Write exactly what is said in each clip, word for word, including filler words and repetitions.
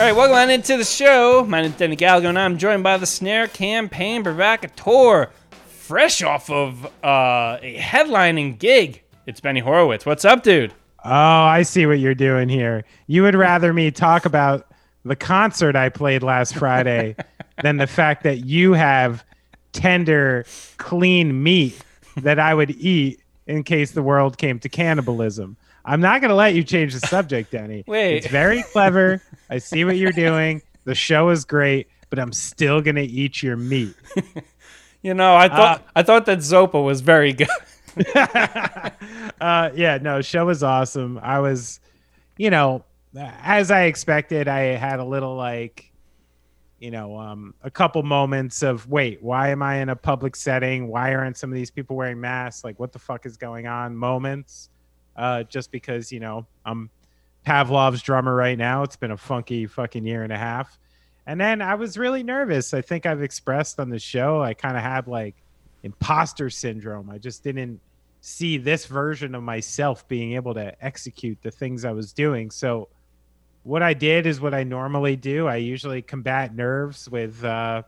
All right, welcome on into the show. My name is Danny Gallagher, and I'm joined by the Snare Campaign Provocateur, fresh off of uh, a headlining gig. It's Benny Horowitz. What's up, dude? Oh, I see what you're doing here. You would rather me talk about the concert I played last Friday than the fact that you have tender, clean meat that I would eat in case the world came to cannibalism. I'm not going to let you change the subject, Danny. Wait. It's very clever. I see what you're doing. The show is great, but I'm still going to eat your meat. You know, I thought uh, I thought that Zopa was very good. uh, yeah, no, show was awesome. I was, you know, as I expected, I had a little like, you know, um, a couple moments of, wait, why am I in a public setting? Why aren't some of these people wearing masks? Like, what the fuck is going on? Moments. Uh, just because, you know, I'm Pavlov's drummer right now. It's been a funky fucking year and a half. And then I was really nervous. I think I've expressed on the show, I kind of had like imposter syndrome. I just didn't see this version of myself being able to execute the things I was doing. So what I did is what I normally do. I usually combat nerves with uh,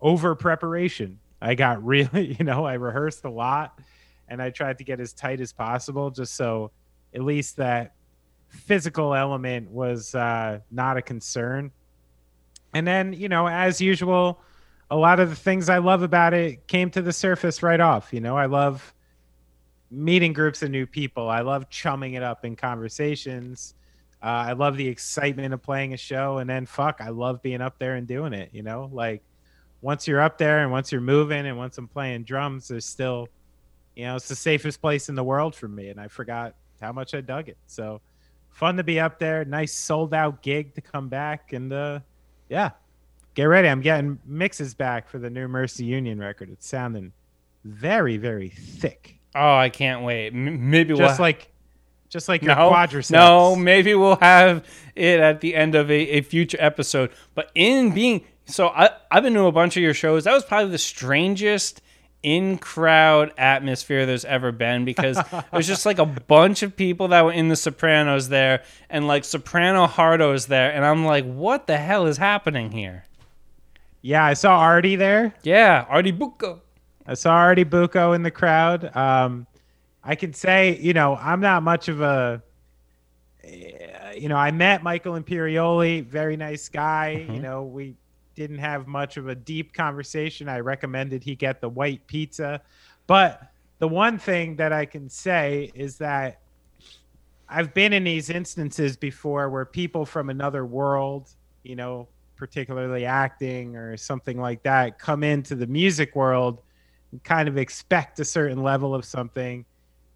over preparation. I got really, you know, I rehearsed a lot. And I tried to get as tight as possible just so at least that physical element was uh, not a concern. And then, you know, as usual, a lot of the things I love about it came to the surface right off. You know, I love meeting groups of new people. I love chumming it up in conversations. Uh, I love the excitement of playing a show. And then, fuck, I love being up there and doing it, you know? Like, once you're up there and once you're moving and once I'm playing drums, there's still... You know, it's the safest place in the world for me, and I forgot how much I dug it. So fun to be up there. Nice sold-out gig to come back, and uh, yeah, get ready. I'm getting mixes back for the new Mercy Union record. It's sounding very, very thick. Oh, I can't wait. M- maybe we'll just ha- like, just like your no, quadriceps. No, maybe we'll have it at the end of a, a future episode. But in being so, I I've been to a bunch of your shows. That was probably the strangest in-crowd atmosphere there's ever been, because it was just like a bunch of people that were in the Sopranos there and like Soprano Hardos there, and I'm like, what the hell is happening here? Yeah, I saw Artie there. Yeah, Artie Bucco. I saw Artie Bucco in the crowd. Um, I can say, you know, I'm not much of a... You know, I met Michael Imperioli, very nice guy. Mm-hmm. You know, we... didn't have much of a deep conversation. I recommended he get the white pizza. But the one thing that I can say is that I've been in these instances before where people from another world, you know, particularly acting or something like that, come into the music world and kind of expect a certain level of something.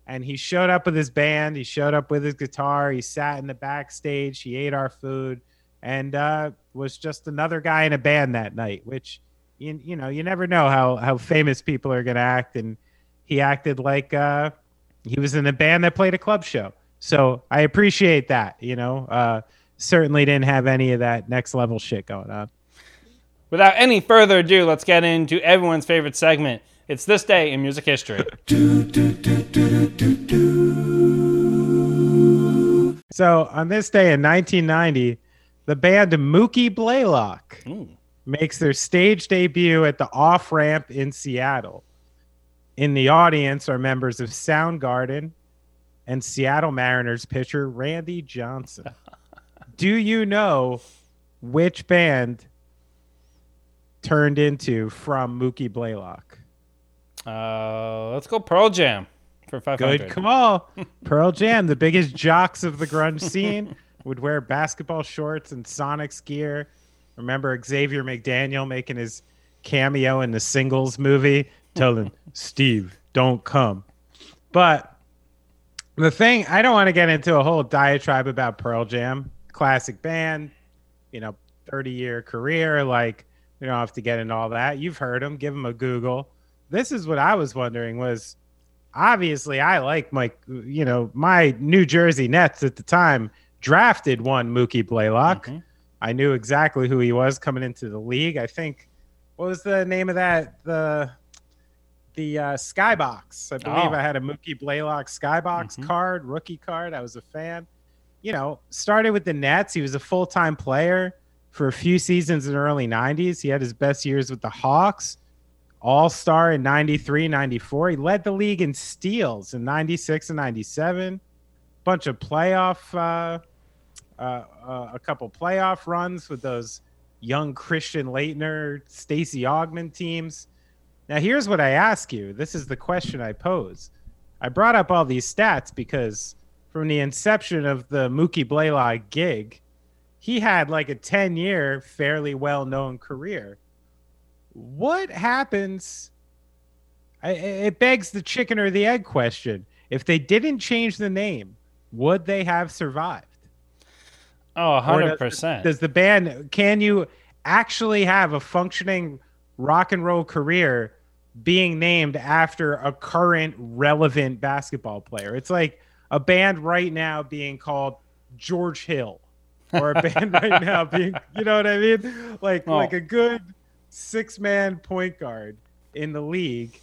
And he showed up with his band. He showed up with his guitar. He sat in the backstage. He ate our food. And uh, was just another guy in a band that night, which, you, you know, you never know how, how famous people are going to act. And he acted like uh, he was in a band that played a club show. So I appreciate that, you know. Uh, certainly didn't have any of that next level shit going on. Without any further ado, let's get into everyone's favorite segment. It's This Day in Music History. do, do, do, do, do, do. So on this day in nineteen ninety... the band Mookie Blaylock mm. makes their stage debut at the off-ramp in Seattle. In the audience are members of Soundgarden and Seattle Mariners pitcher Randy Johnson. Do you know which band turned into from Mookie Blaylock? Uh, let's go Pearl Jam for five hundred. Good call. Pearl Jam, the biggest jocks of the grunge scene. Would wear basketball shorts and Sonics gear. Remember Xavier McDaniel making his cameo in the Singles movie, telling Steve, don't come. But the thing, I don't want to get into a whole diatribe about Pearl Jam. Classic band, you know, thirty-year career. Like, you don't have to get into all that. You've heard them. Give them a Google. This is what I was wondering was, obviously, I like my, you know, my New Jersey Nets at the time drafted one Mookie Blaylock. Mm-hmm. I knew exactly who he was coming into the league. I think, what was the name of that? The the uh, Skybox. I believe oh. I had a Mookie Blaylock Skybox mm-hmm. card, rookie card. I was a fan. You know, started with the Nets. He was a full-time player. for a few seasons in the early nineties. He had his best years with the Hawks, all-star in ninety-three, ninety-four. He led the league in steals in ninety-six and ninety-seven. Bunch of playoff, uh, uh, uh, a couple playoff runs with those young Christian Leitner, Stacy Augman teams. Now, here's what I ask you. This is the question I pose. I brought up all these stats because from the inception of the Mookie Blaylock gig, he had like a ten-year, fairly well-known career. What happens? I, it begs the chicken or the egg question. If they didn't change the name, would they have survived? Oh, one hundred percent. Does, does the band, can you actually have a functioning rock and roll career being named after a current relevant basketball player? It's like a band right now being called George Hill, or a band right now being, you know what I mean? Like, oh. like a good six man point guard in the league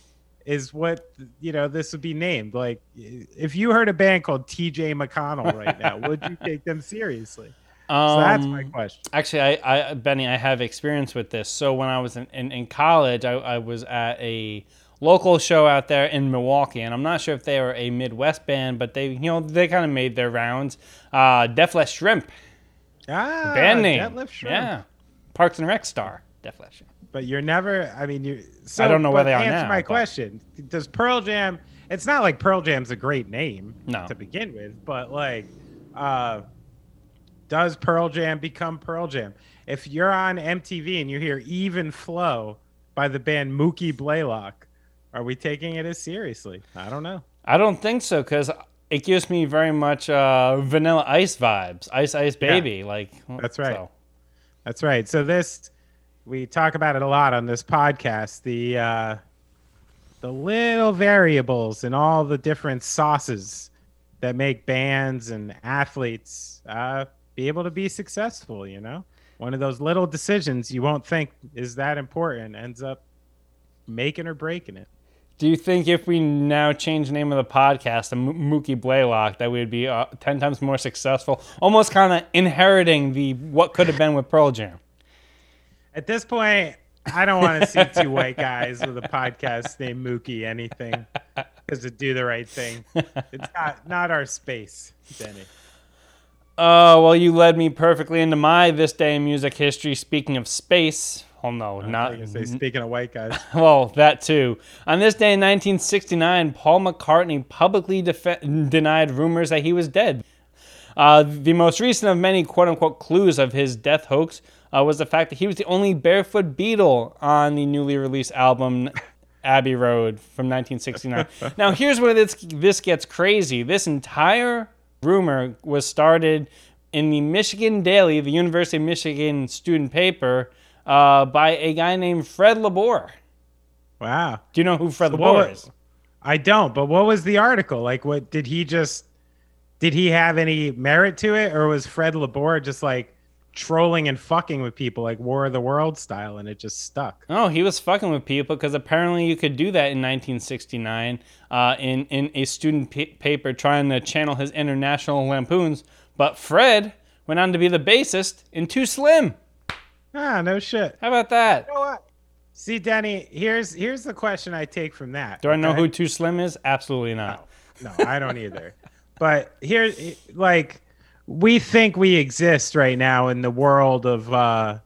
is what, you know, this would be named. Like, if you heard a band called T J McConnell right now, would you take them seriously? Um, so that's my question. Actually, I, I, Benny, I have experience with this. So when I was in, in, in college, I, I was at a local show out there in Milwaukee, and I'm not sure if they were a Midwest band, but they, you know, they kind of made their rounds. Uh, Deflesh Shrimp. Ah, band name. Deflesh Shrimp. Yeah. Parks and Rec star, Deflesh Shrimp. But you're never, I mean, you. So, I don't know where they are now. Answer my but... question. Does Pearl Jam, it's not like Pearl Jam's a great name no. to begin with, but like, uh, does Pearl Jam become Pearl Jam? If you're on M T V and you hear Even Flow by the band Mookie Blaylock, are we taking it as seriously? I don't know. I don't think so, because it gives me very much uh, Vanilla Ice vibes. Ice Ice Baby. Yeah. Like That's right. So. That's right. So this, we talk about it a lot on this podcast, the, uh, the little variables and all the different sauces that make bands and athletes uh, be able to be successful, you know? One of those little decisions you won't think is that important ends up making or breaking it. Do you think if we now change the name of the podcast to Mookie Blaylock that we would be uh, ten times more successful, almost kind of inheriting the what could have been with Pearl Jam? At this point, I don't want to see two white guys with a podcast named Mookie anything, because to do the right thing. It's not, not our space, Benny. Oh, uh, well, you led me perfectly into my This Day in Music History. Speaking of space... Oh, no, not... Say, speaking of white guys. Well, that too. On this day in nineteen sixty-nine, Paul McCartney publicly def- denied rumors that he was dead. Uh, the most recent of many quote-unquote clues of his death hoax uh, was the fact that he was the only barefoot Beatle on the newly released album Abbey Road from nineteen sixty-nine. Now, here's where this, this gets crazy. This entire rumor was started in the Michigan Daily, the University of Michigan student paper, Uh, by a guy named Fred Labor. Wow. Do you know who Fred so Labor was, is? I don't, but what was the article? Like, what did he just, did he have any merit to it? Or was Fred Labor just like trolling and fucking with people like War of the World style and it just stuck? Oh, he was fucking with people because apparently you could do that in nineteen sixty-nine uh, in, in a student p- paper trying to channel his international lampoons. But Fred went on to be the bassist in Too Slim. Ah, no shit. How about that? You know what? See, Denny, here's here's the question I take from that. Do I know okay? who Too Slim is? Absolutely not. No, no I don't either. But here, like, we think we exist right now in the world of, uh,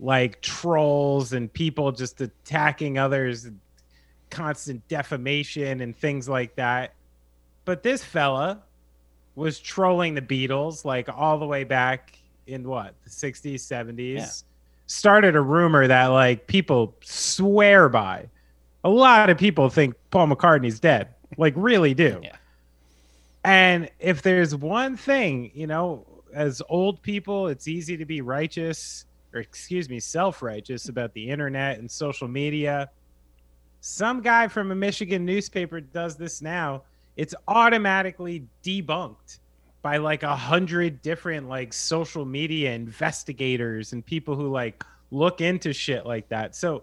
like, trolls and people just attacking others, constant defamation and things like that. But this fella was trolling the Beatles, like, all the way back in what, the sixties, seventies, yeah. started a rumor that like people swear by. A lot of people think Paul McCartney's dead, like really do. Yeah. And if there's one thing, you know, as old people, it's easy to be righteous or excuse me, self-righteous about the internet and social media. Some guy from a Michigan newspaper does this now. It's automatically debunked by like a hundred different like social media investigators and people who like look into shit like that. So,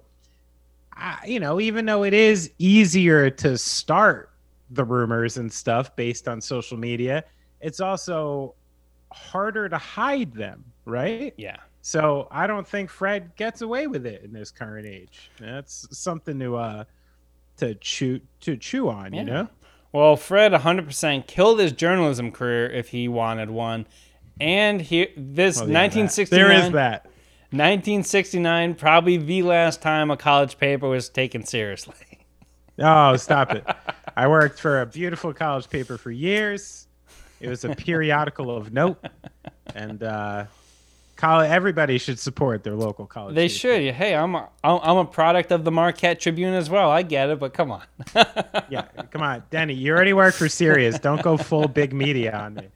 I, you know, even though it is easier to start the rumors and stuff based on social media, it's also harder to hide them, right? Yeah. So I don't think Fred gets away with it in this current age. That's something to uh, to chew to chew on, yeah. you know? Well, Fred one hundred percent killed his journalism career if he wanted one. And he, this oh, yeah, nineteen sixty-nine... There is that. nineteen sixty-nine, probably the last time a college paper was taken seriously. Oh, stop it. I worked for a beautiful college paper for years. It was a periodical of note. And... uh College, everybody should support their local college. They should. Paper. Hey, I'm a, I'm a product of the Marquette Tribune as well. I get it, but come on. Yeah, come on, Denny. You already work for Sirius. Don't go full big media on me.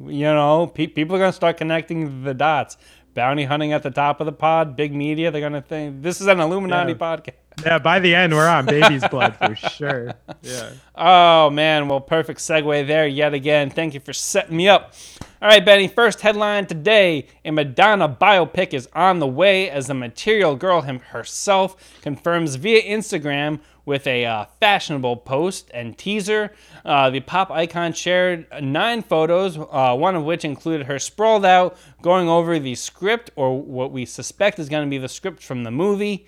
You know, pe- people are going to start connecting the dots. Bounty hunting at the top of the pod, big media. They're going to think this is an Illuminati yeah. podcast. Yeah, by the end, we're on baby's blood for sure. Yeah. Oh, man. Well, perfect segue there yet again. Thank you for setting me up. All right, Benny, first headline today, a Madonna biopic is on the way as the Material Girl herself confirms via Instagram with a uh, fashionable post and teaser. Uh, the pop icon shared nine photos, uh, one of which included her sprawled out, going over the script, or what we suspect is going to be the script from the movie.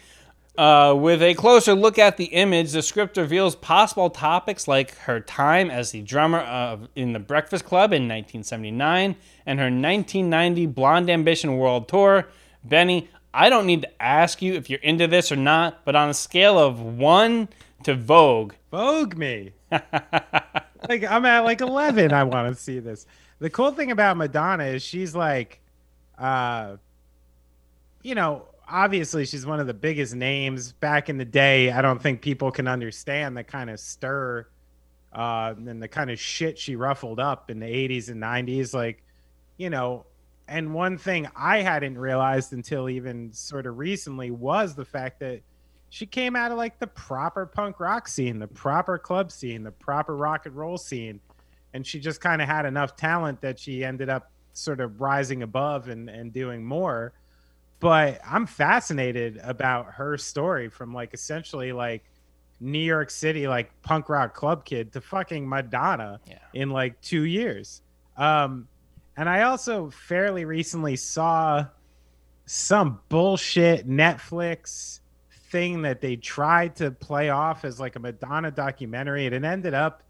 Uh, with a closer look at the image, the script reveals possible topics like her time as the drummer of, in The Breakfast Club in nineteen seventy-nine and her nineteen ninety Blonde Ambition World Tour. Benny, I don't need to ask you if you're into this or not, but on a scale of one to Vogue. Vogue me. Like, I'm at like eleven. I want to see this. The cool thing about Madonna is she's like, uh, you know, obviously, she's one of the biggest names back in the day. I don't think people can understand the kind of stir uh, and the kind of shit she ruffled up in the eighties and nineties. Like, you know, and one thing I hadn't realized until even sort of recently was the fact that she came out of like the proper punk rock scene, the proper club scene, the proper rock and roll scene. And she just kind of had enough talent that she ended up sort of rising above and, and doing more. But I'm fascinated about her story from like essentially like New York City, like punk rock club kid to fucking Madonna yeah. in like two years. Um, and I also fairly recently saw some bullshit Netflix thing that they tried to play off as like a Madonna documentary. And it ended up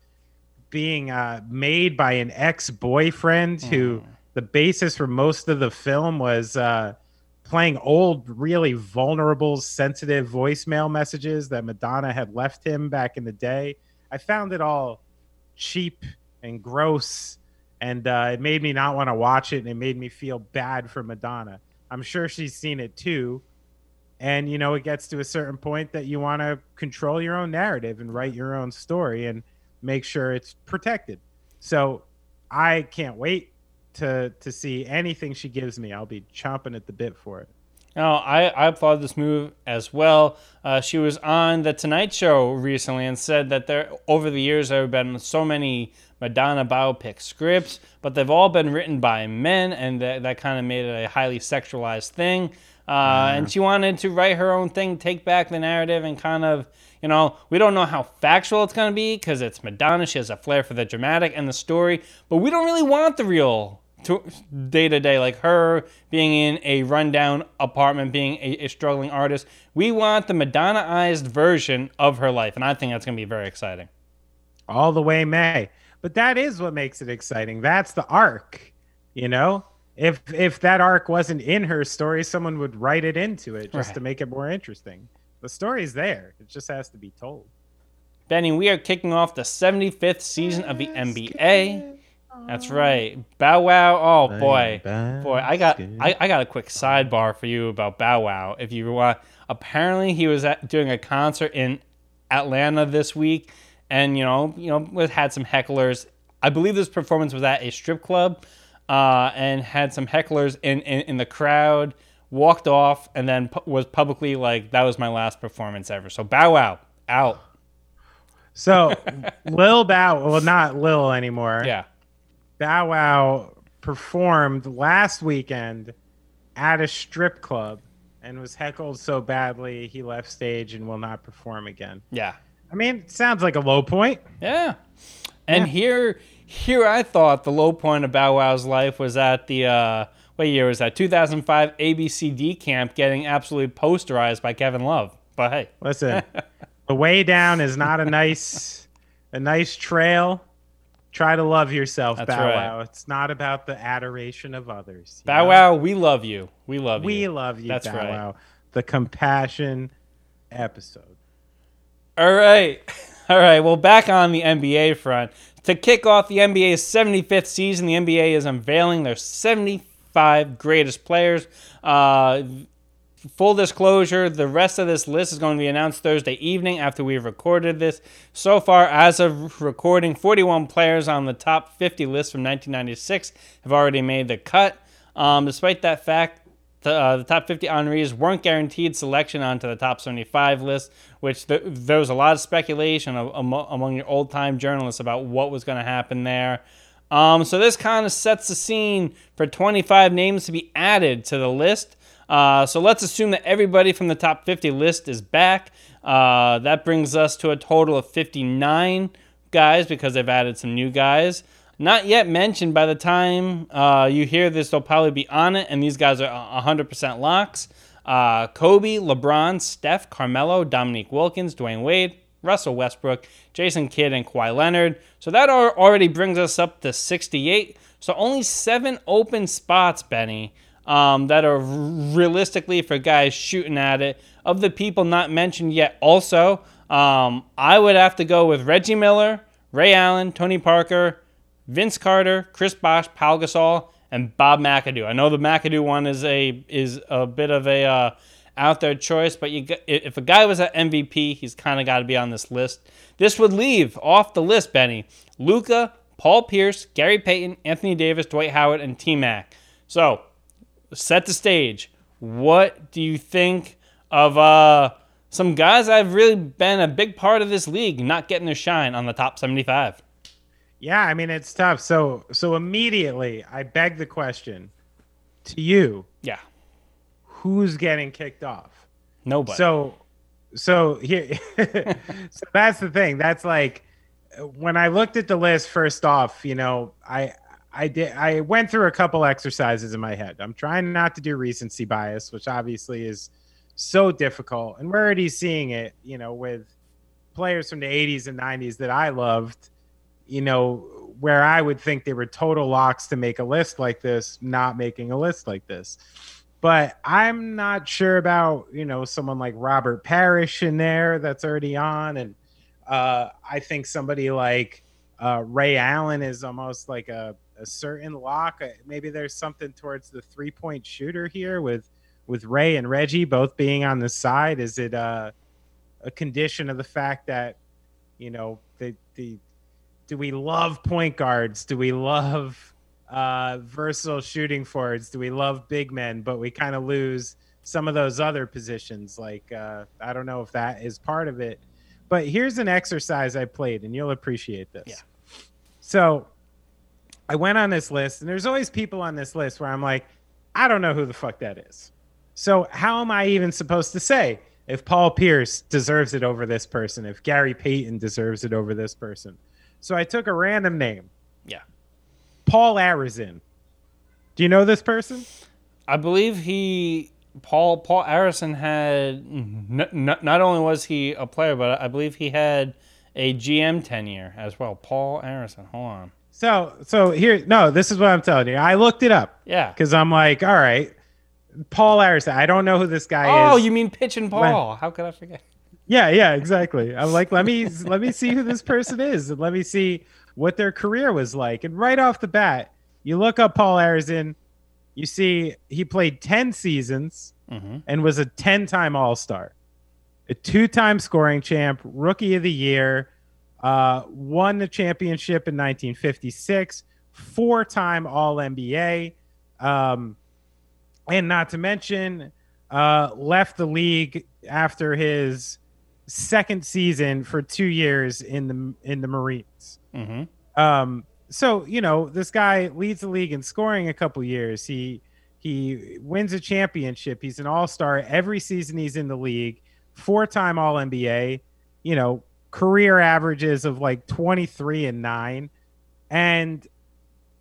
being uh, made by an ex-boyfriend mm. who the basis for most of the film was... Uh, playing old, really vulnerable, sensitive voicemail messages that Madonna had left him back in the day. I found it all cheap and gross, and uh, it made me not want to watch it, and it made me feel bad for Madonna. I'm sure she's seen it too, and you know, it gets to a certain point that you want to control your own narrative and write your own story and make sure it's protected. So I can't wait to to see anything she gives me. I'll be chomping at the bit for it. Oh, I, I applaud this move as well. Uh, she was on The Tonight Show recently and said that there over the years there have been so many Madonna biopic scripts, but they've all been written by men, and that, that kind of made it a highly sexualized thing. Uh, mm. And she wanted to write her own thing, take back the narrative, and kind of, you know, we don't know how factual it's going to be because it's Madonna. She has a flair for the dramatic and the story, but we don't really want the real to day to day, like her being in a rundown apartment, being a, a struggling artist. We want the Madonna-ized version of her life, and I think that's going to be very exciting. All the way, May. But that is what makes it exciting. That's the arc, you know? If if that arc wasn't in her story, someone would write it into it just right. to make it more interesting. The story's there. It just has to be told. Benny, we are kicking off the seventy-fifth season of the N B A. That's right. Bow Wow. Oh, boy. Boy, I got I, I got a quick sidebar for you about Bow Wow. If you want, apparently he was at, doing a concert in Atlanta this week, and you know, you know, had some hecklers. I believe this performance was at a strip club, uh, and had some hecklers in, in, in the crowd, walked off, and then pu- was publicly like, that was my last performance ever. So Bow Wow, out. So Lil Bow, well, not Lil anymore. Yeah. Bow Wow performed last weekend at a strip club and was heckled so badly he left stage and will not perform again. Yeah. I mean, it sounds like a low point. Yeah. And yeah. here here I thought the low point of Bow Wow's life was at the uh, what year was that? two thousand five A B C D camp getting absolutely posterized by Kevin Love. But hey. Listen, the way down is not a nice a nice trail. Try to love yourself, That's Bow right. Wow. It's not about the adoration of others. Bow know? Wow, we love you. We love we you. We love you, That's Bow right. Wow. The compassion episode. All right. All right. Well, back on the N B A front. To kick off the N B A's seventy-fifth season, the N B A is unveiling their seventy-five greatest players. Uh, full disclosure, the rest of this list is going to be announced Thursday evening after we've recorded this. So far, as of recording, forty-one players on the top fifty list from nineteen ninety-six have already made the cut. Um, despite that fact, the, uh, the top fifty honorees weren't guaranteed selection onto the top seventy-five list, which th- there was a lot of speculation of, um, among your old-time journalists about what was going to happen there. Um, so this kind of sets the scene for twenty-five names to be added to the list. Uh, so let's assume that everybody from the top fifty list is back. Uh, that brings us to a total of fifty-nine guys because they've added some new guys. Not yet mentioned. By the time uh, you hear this, they'll probably be on it, and these guys are one hundred percent locks. Uh, Kobe, LeBron, Steph, Carmelo, Dominique Wilkins, Dwayne Wade, Russell Westbrook, Jason Kidd, and Kawhi Leonard. So that already brings us up to sixty-eight. So only seven open spots, Benny, um, that are realistically for guys shooting at it. Of the people not mentioned yet also, um, I would have to go with Reggie Miller, Ray Allen, Tony Parker, Vince Carter, Chris Bosh, Pau Gasol, and Bob McAdoo. I know the McAdoo one is a is a bit of a uh, out there choice, but you if a guy was an M V P, he's kind of got to be on this list. This would leave off the list, Benny, Luka, Paul Pierce, Gary Payton, Anthony Davis, Dwight Howard, and T-Mac. So set the stage. What do you think of uh, some guys that have really been a big part of this league not getting their shine on the top seventy-five? Yeah, I mean, it's tough. So so immediately, I beg the question to you. Yeah. Who's getting kicked off? Nobody. So so here so that's the thing. That's like when I looked at the list first off, you know, I I did I went through a couple exercises in my head. I'm trying not to do recency bias, which obviously is so difficult. And we're already seeing it, you know, with players from the eighties and nineties that I loved. You know, where I would think they were total locks to make a list like this, not making a list like this. But I'm not sure about, you know, someone like Robert Parrish in there that's already on. And uh, I think somebody like uh, Ray Allen is almost like a, a certain lock. Maybe there's something towards the three-point shooter here with, with Ray and Reggie both being on the side. Is it uh, a condition of the fact that, you know, the the do we love point guards? Do we love uh, versatile shooting forwards? Do we love big men? But we kind of lose some of those other positions. Like, uh, I don't know if that is part of it. But here's an exercise I played, and you'll appreciate this. Yeah. So I went on this list, and there's always people on this list where I'm like, I don't know who the fuck that is. So how am I even supposed to say if Paul Pierce deserves it over this person, if Gary Payton deserves it over this person? So I took a random name. Yeah. Paul Arizin. Do you know this person? I believe he, Paul Paul Arizin had, n- n- not only was he a player, but I believe he had a G M tenure as well. Paul Arizin. Hold on. So, so here, no, this is what I'm telling you. I looked it up. Yeah. Because I'm like, all right, Paul Arizin. I don't know who this guy oh, is. Oh, you mean Pitch and Paul. When- How could I forget? Yeah, yeah, exactly. I'm like, let me let me see who this person is, and let me see what their career was like. And right off the bat, you look up Paul Arizin, you see he played ten seasons mm-hmm. and was a ten-time All-Star, a two-time scoring champ, Rookie of the Year, uh, won the championship in nineteen fifty-six, four-time All-N B A, um, and not to mention uh, left the league after his second season for two years in the in the Marines. Mm-hmm. Um, so, you know, this guy leads the league in scoring a couple years. He he wins a championship. He's an all-star every season he's in the league. Four-time All-N B A. You know, career averages of like twenty-three and nine. And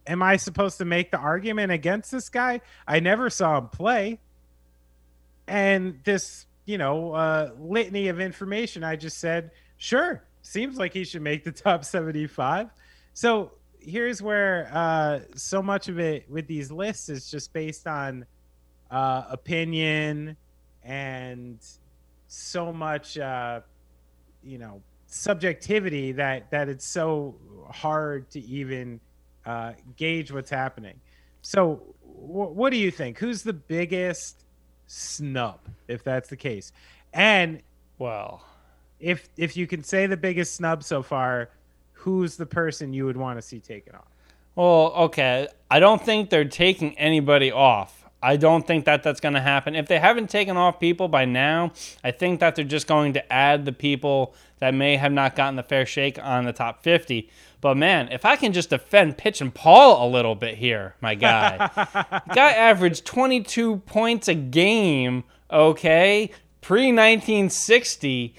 am I supposed to make the argument against this guy? I never saw him play. And this, you know, uh, litany of information, I just said, sure, seems like he should make the top seventy-five. So here's where uh, so much of it with these lists is just based on uh, opinion and so much, uh, you know, subjectivity that, that it's so hard to even uh, gauge what's happening. So wh- what do you think? Who's the biggest snub, if that's the case? And well, if if you can say the biggest snub so far, who's the person you would want to see taken off? Well, okay. I don't think they're taking anybody off. I don't think that that's going to happen. If they haven't taken off people by now, I think that they're just going to add the people that may have not gotten the fair shake on the top fifty. But, man, if I can just defend Pitch and Paul a little bit here, my guy. Guy averaged twenty-two points a game, okay, pre nineteen sixty.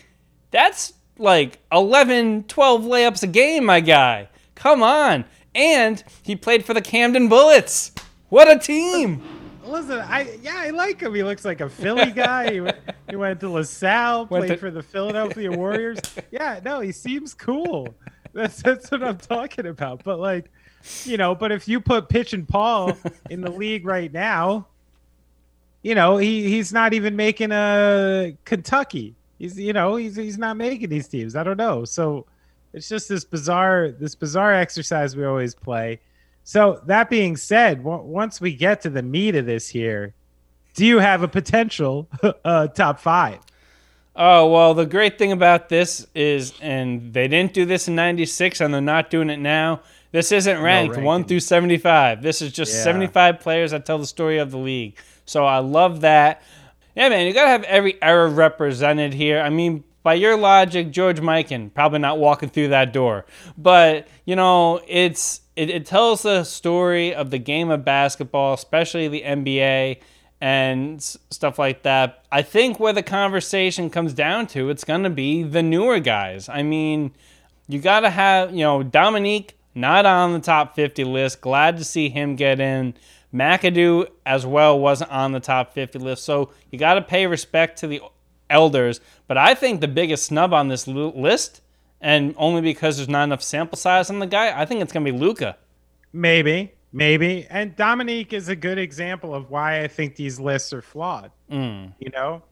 That's like eleven, twelve layups a game, my guy. Come on. And he played for the Camden Bullets. What a team. Listen, I yeah, I like him. He looks like a Philly guy. He went, he went to LaSalle, played to- for the Philadelphia Warriors. Yeah, no, he seems cool. That's that's what I'm talking about. But like, you know, but if you put Pitch and Paul in the league right now, you know, he, he's not even making a Kentucky. He's you know, he's he's not making these teams. I don't know. So it's just this bizarre this bizarre exercise we always play. So that being said, w- once we get to the meat of this here, do you have a potential uh, top five? Oh, well, the great thing about this is, and they didn't do this in ninety-six, and they're not doing it now, this isn't ranked no one through seventy-five. This is just yeah. seventy-five players that tell the story of the league. So I love that. Yeah, man, you got to have every era represented here. I mean, by your logic, George Mikan, probably not walking through that door. But, you know, it's it, it tells the story of the game of basketball, especially the N B A, and stuff like that. I think where the conversation comes down to, it's going to be the newer guys. I mean, you got to have, you know, Dominique, not on the top fifty list. Glad to see him get in. McAdoo as well wasn't on the top fifty list. So you got to pay respect to the elders. But I think the biggest snub on this list, and only because there's not enough sample size on the guy, I think it's going to be Luka. Maybe. Maybe. And Dominique is a good example of why I think these lists are flawed. Mm. You know,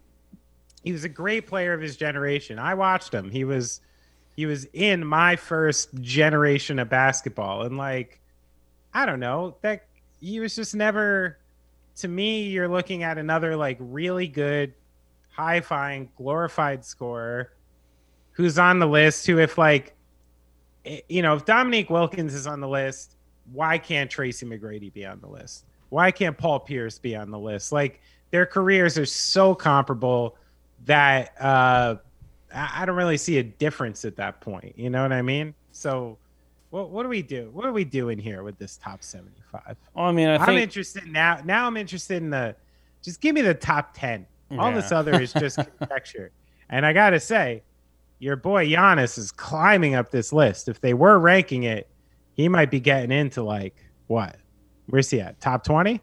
he was a great player of his generation. I watched him. He was, he was in my first generation of basketball. And like, I don't know that he was just never, to me, you're looking at another like really good, high flying, glorified scorer who's on the list who, if like, you know, if Dominique Wilkins is on the list, why can't Tracy McGrady be on the list? Why can't Paul Pierce be on the list? Like, their careers are so comparable that uh, I don't really see a difference at that point. You know what I mean? So what, what do we do? What are we doing here with this top seventy-five? Oh, I mean, I think... I'm interested now. Now I'm interested in the, just give me the top ten. All yeah. this other is just conjecture. And I got to say, your boy Giannis is climbing up this list. If they were ranking it, he might be getting into like what? Where's he at? Top twenty?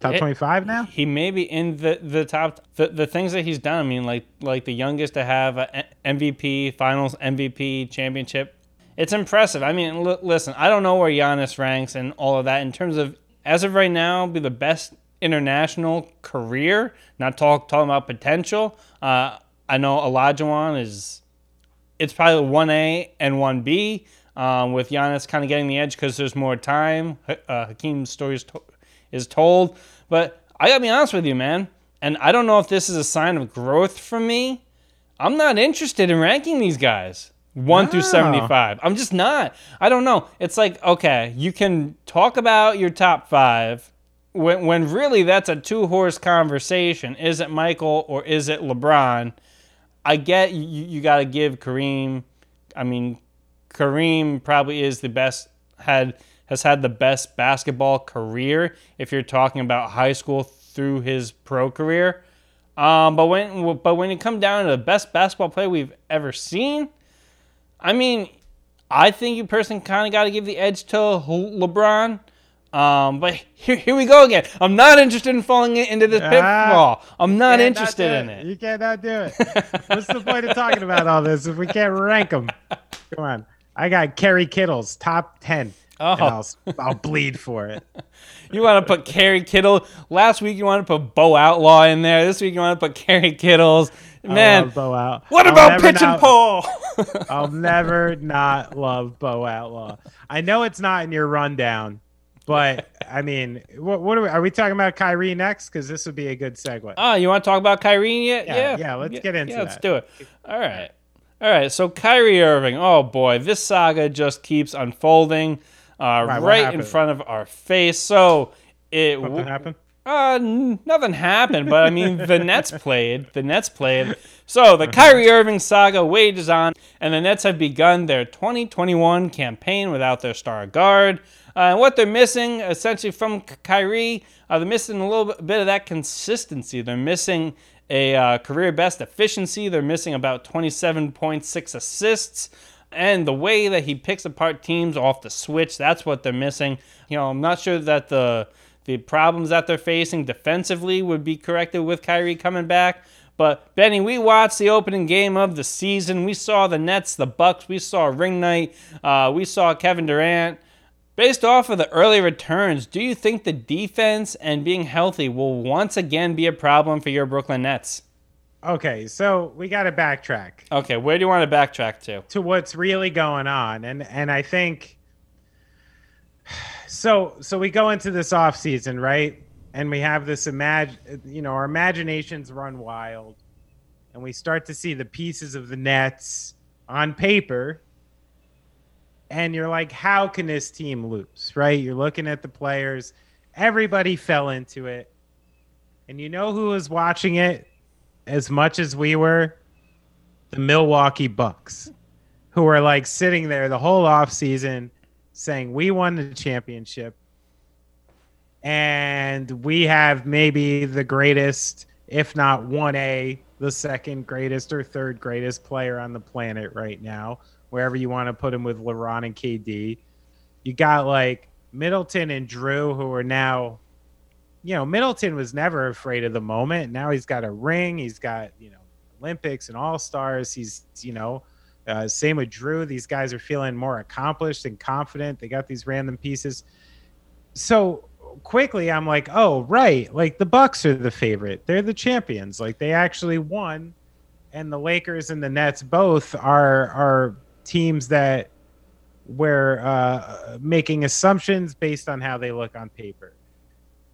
Top twenty five now? He may be in the the top the, the things that he's done. I mean, like like the youngest to have a M V P, Finals M V P, championship. It's impressive. I mean, l- listen, I don't know where Giannis ranks and all of that in terms of as of right now, be the best international career. Not talk talking about potential. Uh, I know Olajuwon is. It's probably one A and one B. Um, with Giannis kind of getting the edge because there's more time. Uh, Hakeem's story is, to- is told. But I got to be honest with you, man. And I don't know if this is a sign of growth for me. I'm not interested in ranking these guys one wow. through seventy-five. I'm just not. I don't know. It's like, okay, you can talk about your top five when, when really that's a two-horse conversation. Is it Michael or is it LeBron? I get you, you got to give Kareem, I mean, Kareem probably is the best, had has had the best basketball career if you're talking about high school through his pro career. Um, but when but when you come down to the best basketball player we've ever seen, I mean, I think you personally kind of got to give the edge to LeBron. Um, but here, here we go again. I'm not interested in falling into this pitfall. I'm not interested in it. You cannot do it. What's the point of talking about all this if we can't rank them? Come on. I got Kerry Kittles, top ten. Oh, and I'll, I'll bleed for it. You want to put Kerry Kittles. Last week you wanted to put Bo Outlaw in there. This week you want to put Kerry Kittles. Man, I love Bo Out. What I'll about pitch and Paul? I'll never not love Bo Outlaw. I know it's not in your rundown. But, I mean, what, what are, we, are we talking about Kyrie next? Because this would be a good segue. Oh, you want to talk about Kyrie yet? Yeah, yeah, yeah let's yeah, get into it. Yeah, let's that. do it. All right. All right, so Kyrie Irving. Oh, boy, this saga just keeps unfolding uh, right, right in front of our face. So it Something w- happened? Uh, n- nothing happened, but, I mean, the Nets played. The Nets played. So the Kyrie Irving saga wages on, and the Nets have begun their twenty twenty-one campaign without their star guard. Uh, and what they're missing, essentially, from Kyrie, uh, they're missing a little bit of that consistency. They're missing a uh, career-best efficiency. They're missing about twenty-seven point six assists. And the way that he picks apart teams off the switch, that's what they're missing. You know, I'm not sure that the the problems that they're facing defensively would be corrected with Kyrie coming back. But, Benny, we watched the opening game of the season. We saw the Nets, the Bucks. We saw Ring Night. Uh, we saw Kevin Durant. Based off of the early returns, do you think the defense and being healthy will once again be a problem for your Brooklyn Nets? Okay, so we got to backtrack. Okay, where do you want to backtrack to? To what's really going on. And and I think so so we go into this offseason, right? And we have this imagine, you know, our imaginations run wild. And we start to see the pieces of the Nets on paper. And you're like, how can this team lose, right? You're looking at the players. Everybody fell into it. And you know who was watching it as much as we were? The Milwaukee Bucks, who were like sitting there the whole offseason saying, we won the championship. And we have maybe the greatest, if not one A, the second greatest or third greatest player on the planet right now. Wherever you want to put him with LeBron and K D. You got like Middleton and Drew, who are now, you know, Middleton was never afraid of the moment. Now he's got a ring. He's got, you know, Olympics and All-Stars. He's, you know, uh, same with Drew. These guys are feeling more accomplished and confident. They got these random pieces. So quickly I'm like, oh, right. Like the Bucks are the favorite. They're the champions. Like they actually won. And the Lakers and the Nets both are, are, teams that were uh, making assumptions based on how they look on paper.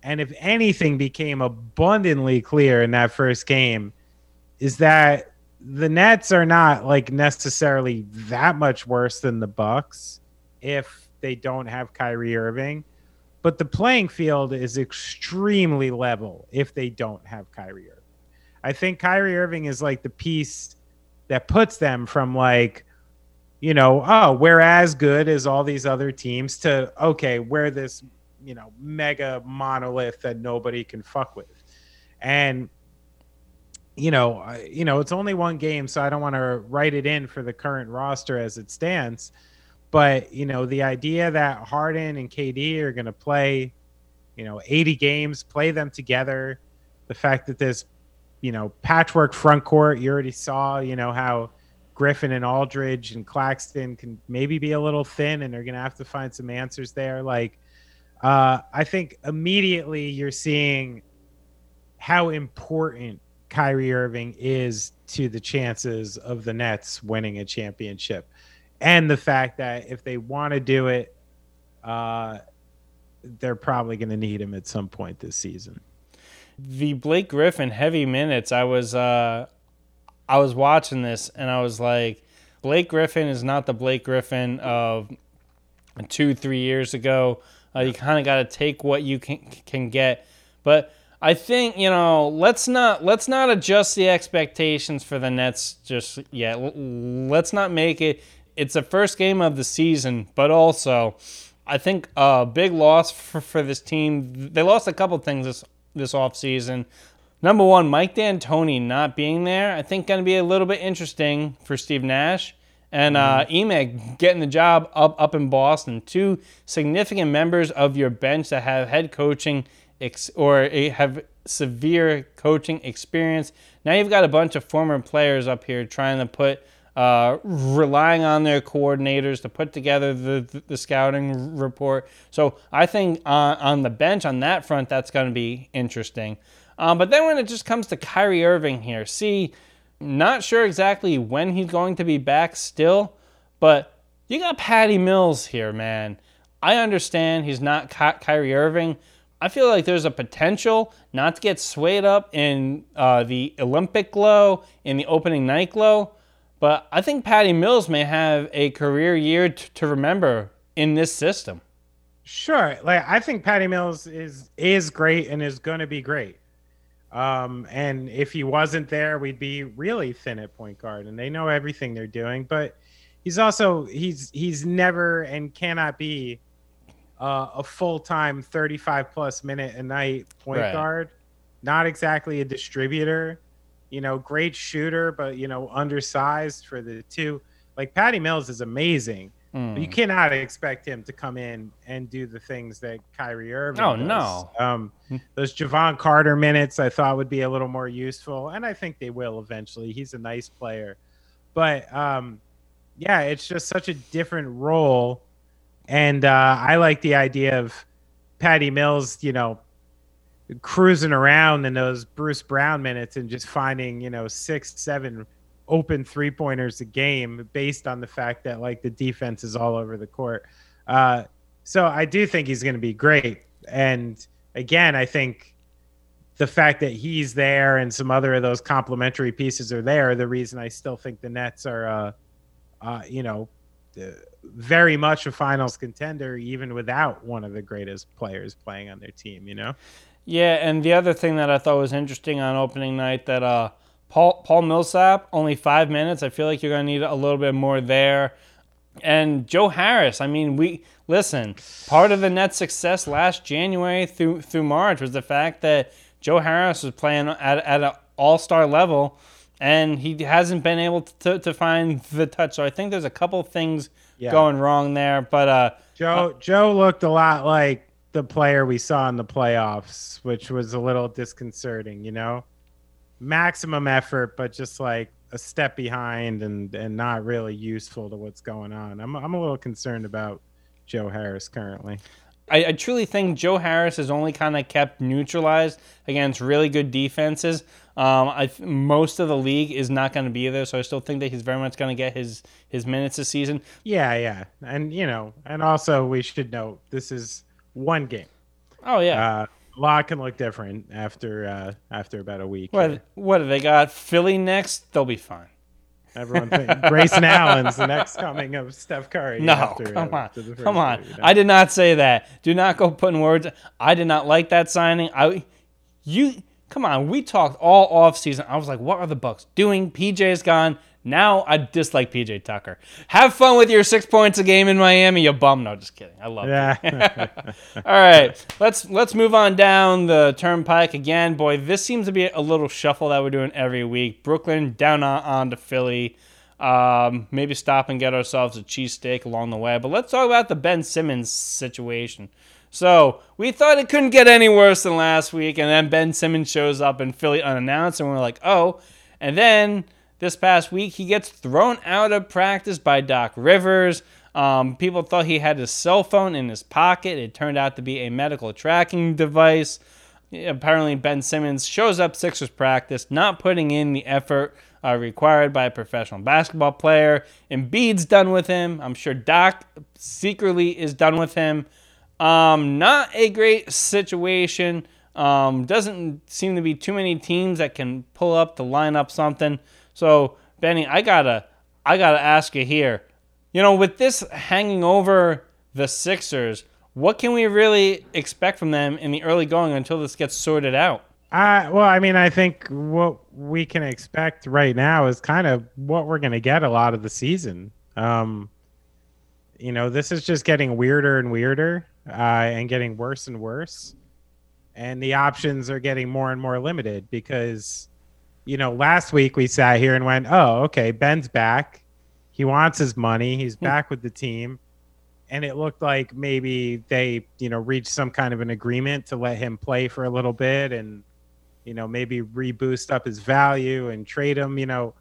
And if anything became abundantly clear in that first game is that the Nets are not like necessarily that much worse than the Bucks if they don't have Kyrie Irving, but the playing field is extremely level if they don't have Kyrie Irving. I think Kyrie Irving is like the piece that puts them from like, you know, oh, we're as good as all these other teams to, okay, we're this, you know, mega monolith that nobody can fuck with. And, you know, you know, it's only one game, so I don't want to write it in for the current roster as it stands. But, you know, the idea that Harden and K D are going to play, you know, eighty games, play them together. The fact that this, you know, patchwork front court, you already saw, you know, how Griffin and Aldridge and Claxton can maybe be a little thin and they're going to have to find some answers there. Like, uh, I think immediately you're seeing how important Kyrie Irving is to the chances of the Nets winning a championship. And the fact that if they want to do it, uh, they're probably going to need him at some point this season. The Blake Griffin heavy minutes. I was, uh, I was watching this, and I was like, Blake Griffin is not the Blake Griffin of two, three years ago. Uh, you kind of got to take what you can can get. But I think, you know, let's not let's not adjust the expectations for the Nets just yet. Let's not make it. It's the first game of the season, but also I think a big loss for, for this team. They lost a couple things this, this offseason. Number one, Mike D'Antoni not being there, I think going to be a little bit interesting for Steve Nash. and uh, Emick getting the job up, up in Boston. Two significant members of your bench that have head coaching ex- or have severe coaching experience. Now you've got a bunch of former players up here trying to put, uh, relying on their coordinators to put together the, the scouting report. So I think uh, on the bench, on that front, that's going to be interesting. Um, but then when it just comes to Kyrie Irving here, see, not sure exactly when he's going to be back still, but you got Patty Mills here, man. I understand he's not Ky- Kyrie Irving. I feel like there's a potential not to get swayed up in uh, the Olympic glow, in the opening night glow, but I think Patty Mills may have a career year t- to remember in this system. Sure. Like, I think Patty Mills is is great and is going to be great. Um, and if he wasn't there, we'd be really thin at point guard, and they know everything they're doing, but he's also, he's, he's never and cannot be uh, a full-time thirty-five plus minute a night point right. guard, not exactly a distributor, you know, great shooter, but you know, undersized for the two. Like Patty Mills is amazing, mm. but you cannot expect him to come in and do the things that Kyrie Irving oh, does. No. Um, those Javon Carter minutes I thought would be a little more useful, and I think they will eventually. He's a nice player. But, um, yeah, it's just such a different role, and uh, I like the idea of Patty Mills, you know, cruising around in those Bruce Brown minutes and just finding, you know, six, seven open three pointers a game based on the fact that like the defense is all over the court. Uh, so I do think he's going to be great. And again, I think the fact that he's there and some other of those complementary pieces are there, the reason I still think the Nets are, uh, uh, you know, very much a finals contender, even without one of the greatest players playing on their team, you know? Yeah, and the other thing that I thought was interesting on opening night that uh, Paul Paul Millsap, only five minutes. I feel like you're going to need a little bit more there. And Joe Harris, I mean, we listen, part of the Nets' success last January through through March was the fact that Joe Harris was playing at, at an all-star level, and he hasn't been able to, to find the touch. So I think there's a couple things yeah. going wrong there. But uh, Joe uh, Joe looked a lot like the player we saw in the playoffs, which was a little disconcerting, you know, maximum effort, but just like a step behind and, and not really useful to what's going on. I'm I'm a little concerned about Joe Harris currently. I, I truly think Joe Harris is only kind of kept neutralized against really good defenses. Um, I most of the league is not going to be there, so I still think that he's very much going to get his, his minutes this season. Yeah, yeah. And, you know, and also we should note this is one game. Oh yeah, uh, a lot can look different after uh, after about a week. What here. What do they got? Philly next, they'll be fine. Everyone, Grayson Allen's the next coming of Steph Curry. No, after, come on, uh, come on. Year, you know? I did not say that. Do not go putting words. I did not like that signing. I, you, come on. We talked all off season. I was like, what are the Bucks doing? P J's gone. Now I dislike P J Tucker. Have fun with your six points a game in Miami, you bum. No, just kidding. I love yeah. it. All right, let's let's move on down the turnpike again. Boy, this seems to be a little shuffle that we're doing every week. Brooklyn down on, on to Philly. Um, maybe stop and get ourselves a cheesesteak along the way. But let's talk about the Ben Simmons situation. So we thought it couldn't get any worse than last week, and then Ben Simmons shows up in Philly unannounced, and we're like, oh. And then this past week, he gets thrown out of practice by Doc Rivers. Um, people thought he had his cell phone in his pocket. It turned out to be a medical tracking device. Apparently, Ben Simmons shows up Sixers practice, not putting in the effort uh, required by a professional basketball player. Embiid's done with him. I'm sure Doc secretly is done with him. Um, not a great situation. Um, doesn't seem to be too many teams that can pull up to line up something. So, Benny, I gotta, I gotta ask you here. You know, with this hanging over the Sixers, what can we really expect from them in the early going until this gets sorted out? Uh, well, I mean, I think what we can expect right now is kind of what we're going to get a lot of the season. Um, you know, this is just getting weirder and weirder uh, and getting worse and worse. And the options are getting more and more limited because, you know, last week we sat here and went, oh, okay, Ben's back. He He wants his money. He's back with the team. And it looked like maybe they, you know, reached some kind of an agreement to let him play for a little bit and, you know, maybe reboost up his value and trade him. You know,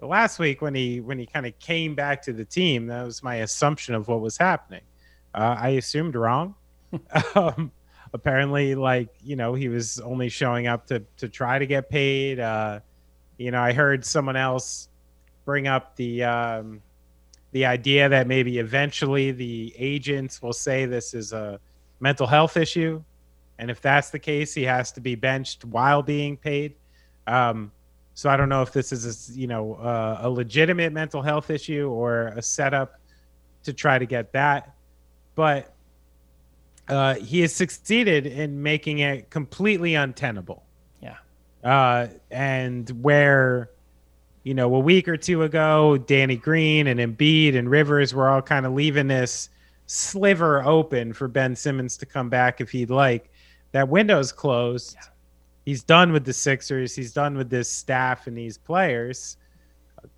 last week when he when he kind of came back to the team, that was my assumption of what was happening. Uh, I assumed wrong. um, apparently, like, you know, he was only showing up to, to try to get paid. Uh, you know, I heard someone else bring up the um, the idea that maybe eventually the agents will say this is a mental health issue. And if that's the case, he has to be benched while being paid. Um, so I don't know if this is, a, you know, uh, a legitimate mental health issue or a setup to try to get that. But uh, he has succeeded in making it completely untenable. Yeah. Uh, and where, you know, a week or two ago, Danny Green and Embiid and Rivers were all kind of leaving this sliver open for Ben Simmons to come back if he'd like. That window's closed. Yeah. He's done with the Sixers. He's done with this staff and these players.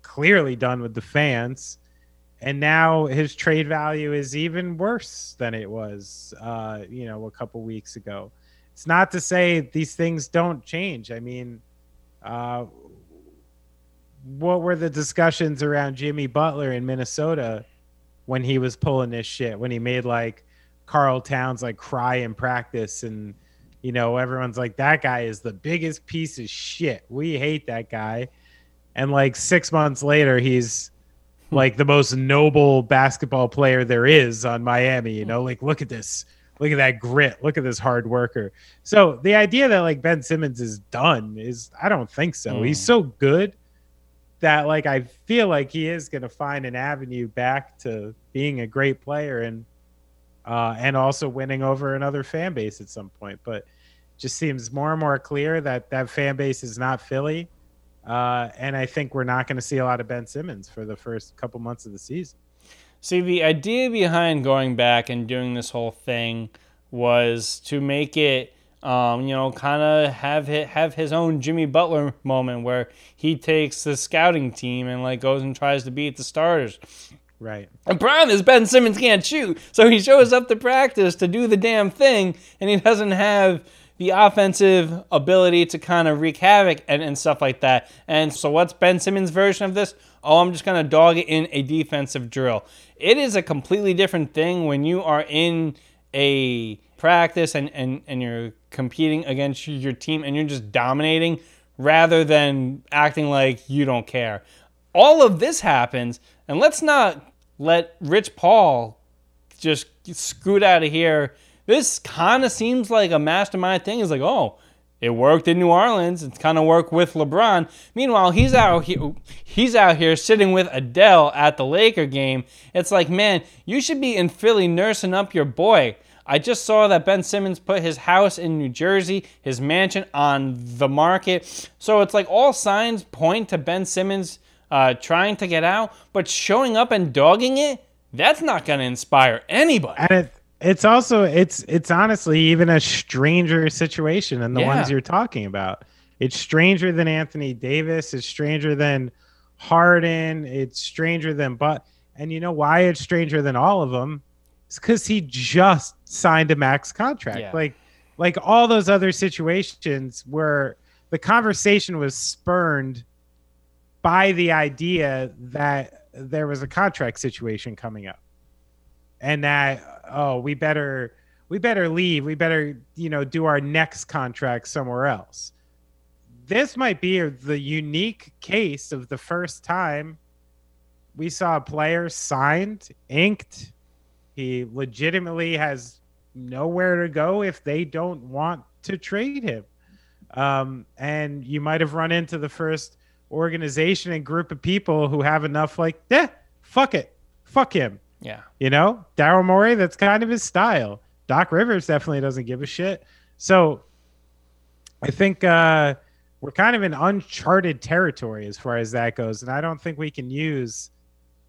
Clearly done with the fans. And now his trade value is even worse than it was, uh, you know, a couple weeks ago. It's not to say these things don't change. I mean, uh, what were the discussions around Jimmy Butler in Minnesota when he was pulling this shit, when he made, like, Carl Towns, like, cry in practice? And, you know, everyone's like, that guy is the biggest piece of shit. We hate that guy. And, like, six months later, he's, like, the most noble basketball player there is on Miami. You know, like, look at this. Look at that grit. Look at this hard worker. So the idea that, like, Ben Simmons is done is, I don't think so. Mm. He's so good that, like, I feel like he is going to find an avenue back to being a great player and, Uh, and also winning over another fan base at some point. But it just seems more and more clear that that fan base is not Philly. Uh, and I think we're not going to see a lot of Ben Simmons for the first couple months of the season. See, the idea behind going back and doing this whole thing was to make it, um, you know, kind of have his, have his own Jimmy Butler moment where he takes the scouting team and, like, goes and tries to beat the starters. Right. The problem is Ben Simmons can't shoot, so he shows up to practice to do the damn thing, and he doesn't have the offensive ability to kind of wreak havoc and, and stuff like that. And so what's Ben Simmons' version of this? Oh, I'm just going to dog it in a defensive drill. It is a completely different thing when you are in a practice and, and, and you're competing against your team and you're just dominating rather than acting like you don't care. All of this happens, and let's not let Rich Paul just scoot out of here. This kind of seems like a mastermind thing. It's like, oh, it worked in New Orleans. It's kind of worked with LeBron. Meanwhile, he's out here, he's out here sitting with Adele at the Laker game. It's like, man, you should be in Philly nursing up your boy. I just saw that Ben Simmons put his house in New Jersey, his mansion, on the market. So it's like all signs point to Ben Simmons Uh, trying to get out, but showing up and dogging it, that's not going to inspire anybody. And it, it's also, it's it's honestly even a stranger situation than the yeah. ones you're talking about. It's stranger than Anthony Davis. It's stranger than Harden. It's stranger than, but, and you know why it's stranger than all of them? It's because he just signed a max contract. Yeah. Like, like all those other situations where the conversation was spurned by the idea that there was a contract situation coming up and that, oh, we better, we better leave. We better, you know, do our next contract somewhere else. This might be the unique case of the first time we saw a player signed, inked. He legitimately has nowhere to go if they don't want to trade him. Um, and you might've run into the first organization and group of people who have enough, like, eh, fuck it. Fuck him. Yeah. You know, Daryl Morey, that's kind of his style. Doc Rivers definitely doesn't give a shit. So I think uh, we're kind of in uncharted territory as far as that goes. And I don't think we can use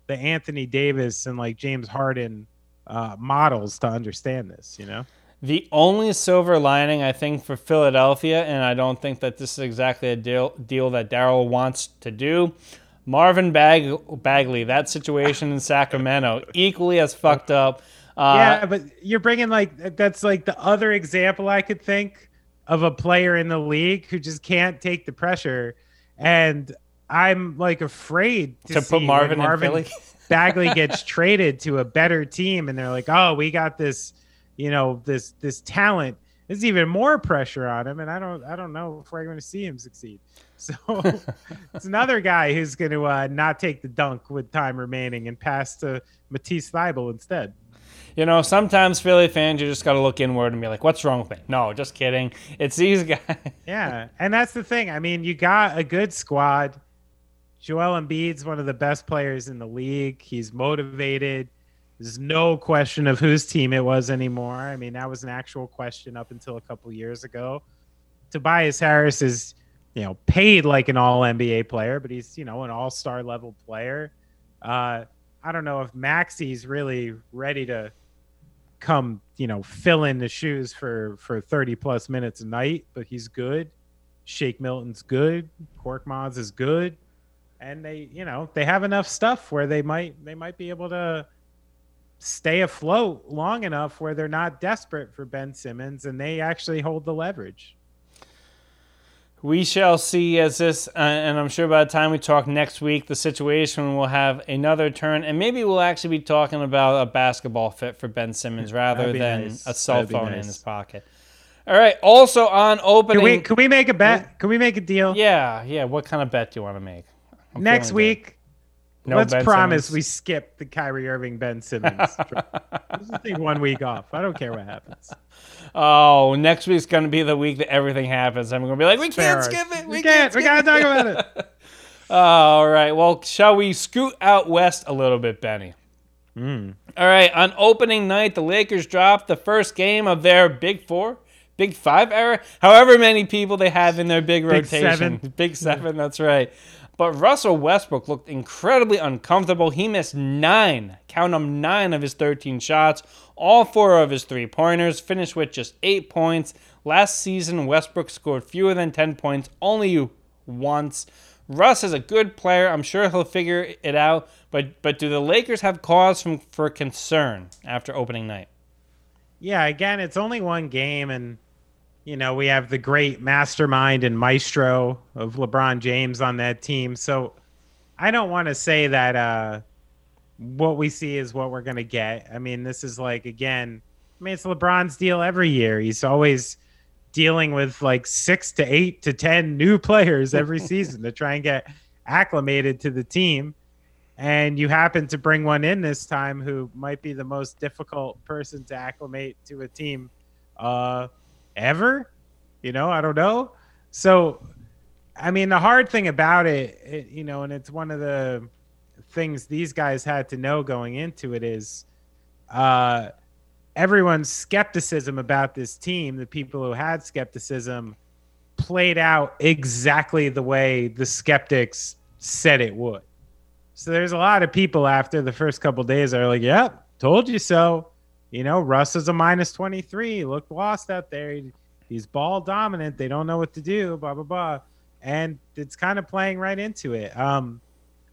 the Anthony Davis and, like, James Harden uh, models to understand this, you know? The only silver lining, I think, for Philadelphia, and I don't think that this is exactly a deal, deal that Daryl wants to do, Marvin Bag- Bagley, that situation in Sacramento, equally as fucked up. Uh, yeah, but you're bringing, like, that's like the other example I could think of a player in the league who just can't take the pressure. And I'm, like, afraid to, to see put Marvin, Marvin in Philly. Bagley gets traded to a better team, and they're like, oh, we got this, you know, this this talent. There's even more pressure on him, and I don't I don't know if we're going to see him succeed. So it's another guy who's going to uh, not take the dunk with time remaining and pass to Matisse Thybulle instead. You know, sometimes Philly fans, you just got to look inward and be like, what's wrong with me? No, just kidding. It's these guys. Yeah, and that's the thing. I mean, you got a good squad. Joel Embiid's one of the best players in the league. He's motivated. There's no question of whose team it was anymore. I mean, that was an actual question up until a couple years ago. Tobias Harris is, you know, paid like an all N B A player, but he's, you know, an all-star level player. Uh, I don't know if Maxi's really ready to come, you know, fill in the shoes for, for thirty plus minutes a night, but he's good. Shake Milton's good. Korkmaz is good. And they, you know, they have enough stuff where they might they might be able to stay afloat long enough where they're not desperate for Ben Simmons, and they actually hold the leverage. We shall see as this, uh, and I'm sure by the time we talk next week, the situation will have another turn, and maybe we'll actually be talking about a basketball fit for Ben Simmons rather than nice. a cell That'd phone nice. in his pocket. All right. Also on opening, can we, can we make a bet? Can we make a deal? Yeah, yeah. What kind of bet do you want to make? I'm Next week, no let's Ben promise Simmons. we skip the Kyrie Irving, Ben Simmons. This is the one week off. I don't care what happens. Oh, next week's going to be the week that everything happens. I'm going to be like, we can't skip it. We, we can't. can't we got to talk about it. All right. Well, shall we scoot out west a little bit, Benny? Mm. All right. On opening night, the Lakers dropped the first game of their Big Four. Big Five era, however many people they have in their big rotation. Big Seven. Big Seven, that's right. But Russell Westbrook looked incredibly uncomfortable. He missed nine, count them, nine of his thirteen shots, all four of his three-pointers, finished with just eight points. Last season, Westbrook scored fewer than ten points, only once. Russ is a good player. I'm sure he'll figure it out. But but do the Lakers have cause from, for concern after opening night? Yeah, again, it's only one game, and you know, we have the great mastermind and maestro of LeBron James on that team. So I don't want to say that uh, what we see is what we're going to get. I mean, this is like, again, I mean, it's LeBron's deal every year. He's always dealing with like six to eight to ten new players every season to try and get acclimated to the team. And you happen to bring one in this time who might be the most difficult person to acclimate to a team uh ever, you know, I don't know. So, I mean, the hard thing about it, it, you know, and it's one of the things these guys had to know going into it is uh, everyone's skepticism about this team, the people who had skepticism, played out exactly the way the skeptics said it would. So there's a lot of people after the first couple of days that are like, yep, told you so. You know, Russ is a minus twenty-three. He looked lost out there. He, he's ball dominant. They don't know what to do, blah, blah, blah. And it's kind of playing right into it. Um,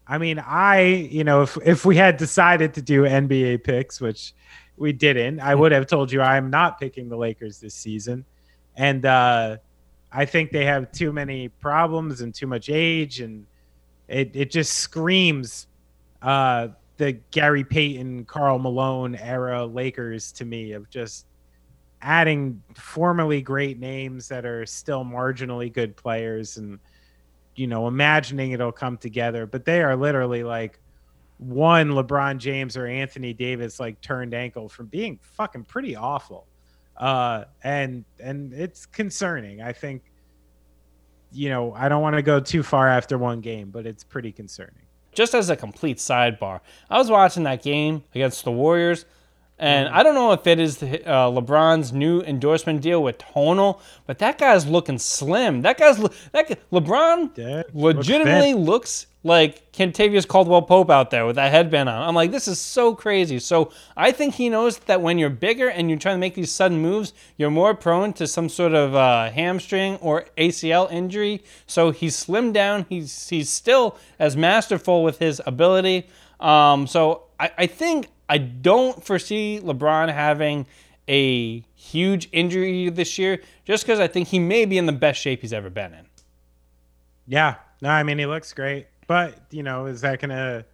I mean, I, you know, if if we had decided to do N B A picks, which we didn't, I would have told you I'm not picking the Lakers this season. And uh, I think they have too many problems and too much age. And it, it just screams uh the Gary Payton, Karl Malone era Lakers to me, of just adding formerly great names that are still marginally good players and, you know, imagining it'll come together. But they are literally like one LeBron James or Anthony Davis, like turned ankle from being fucking pretty awful. Uh, and, and it's concerning. I think, you know, I don't want to go too far after one game, but it's pretty concerning. Just as a complete sidebar, I was watching that game against the Warriors, and I don't know if it is the, uh, LeBron's new endorsement deal with Tonal, but that guy's looking slim. That guy's that guy, LeBron yeah, legitimately looks, looks like Kentavious Caldwell-Pope out there with that headband on. I'm like, this is so crazy. So I think he knows that when you're bigger and you're trying to make these sudden moves, you're more prone to some sort of uh, hamstring or A C L injury. So he's slimmed down. He's he's still as masterful with his ability. Um, so I, I think I don't foresee LeBron having a huge injury this year, just because I think he may be in the best shape he's ever been in. Yeah. No, I mean, he looks great. But, you know, is that going to,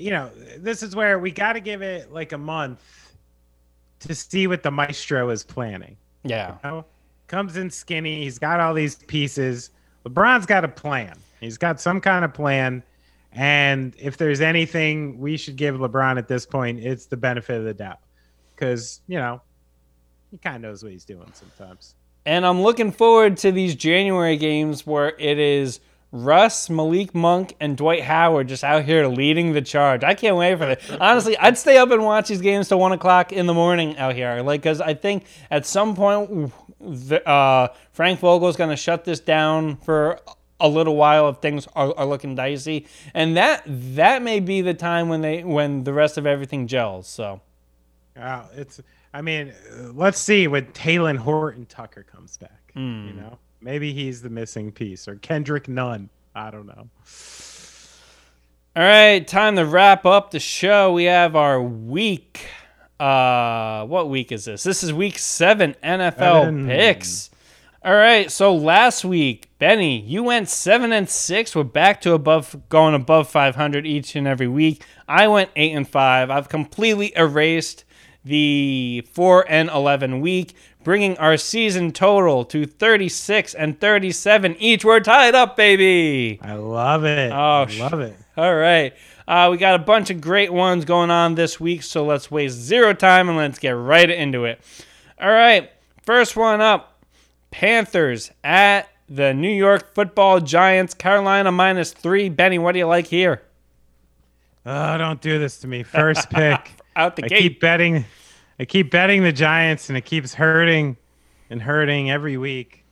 you know, this is where we got to give it like a month to see what the maestro is planning. Yeah. You know? Comes in skinny. He's got all these pieces. LeBron's got a plan. He's got some kind of plan. And if there's anything we should give LeBron at this point, it's the benefit of the doubt. Because, you know, he kind of knows what he's doing sometimes. And I'm looking forward to these January games where it is Russ, Malik Monk, and Dwight Howard just out here leading the charge. I can't wait for that. Honestly, I'd stay up and watch these games till one o'clock in the morning out here. Like, because I think at some point the, uh, Frank Vogel's going to shut this down for a little while if things are, are looking dicey. And that that may be the time when they when the rest of everything gels. So, wow, it's... I mean, let's see when Talen Horton Tucker comes back. Mm. You know, maybe he's the missing piece, or Kendrick Nunn. I don't know. All right, time to wrap up the show. We have our week. Uh, what week is this? This is week seven N F L um. picks. All right, so last week, Benny, you went seven and six. We're back to above, going above five hundred each and every week. I went eight and five. I've completely erased the four and eleven week, bringing our season total to thirty-six and thirty-seven each. We're tied up, baby. I love it. Oh, I love it. All right. Uh, we got a bunch of great ones going on this week, so let's waste zero time and let's get right into it. All right. First one up, Panthers at the New York Football Giants. Carolina minus three. Benny, what do you like here? Oh, don't do this to me. First pick. Out the I gate. keep betting, I keep betting the Giants, and it keeps hurting and hurting every week.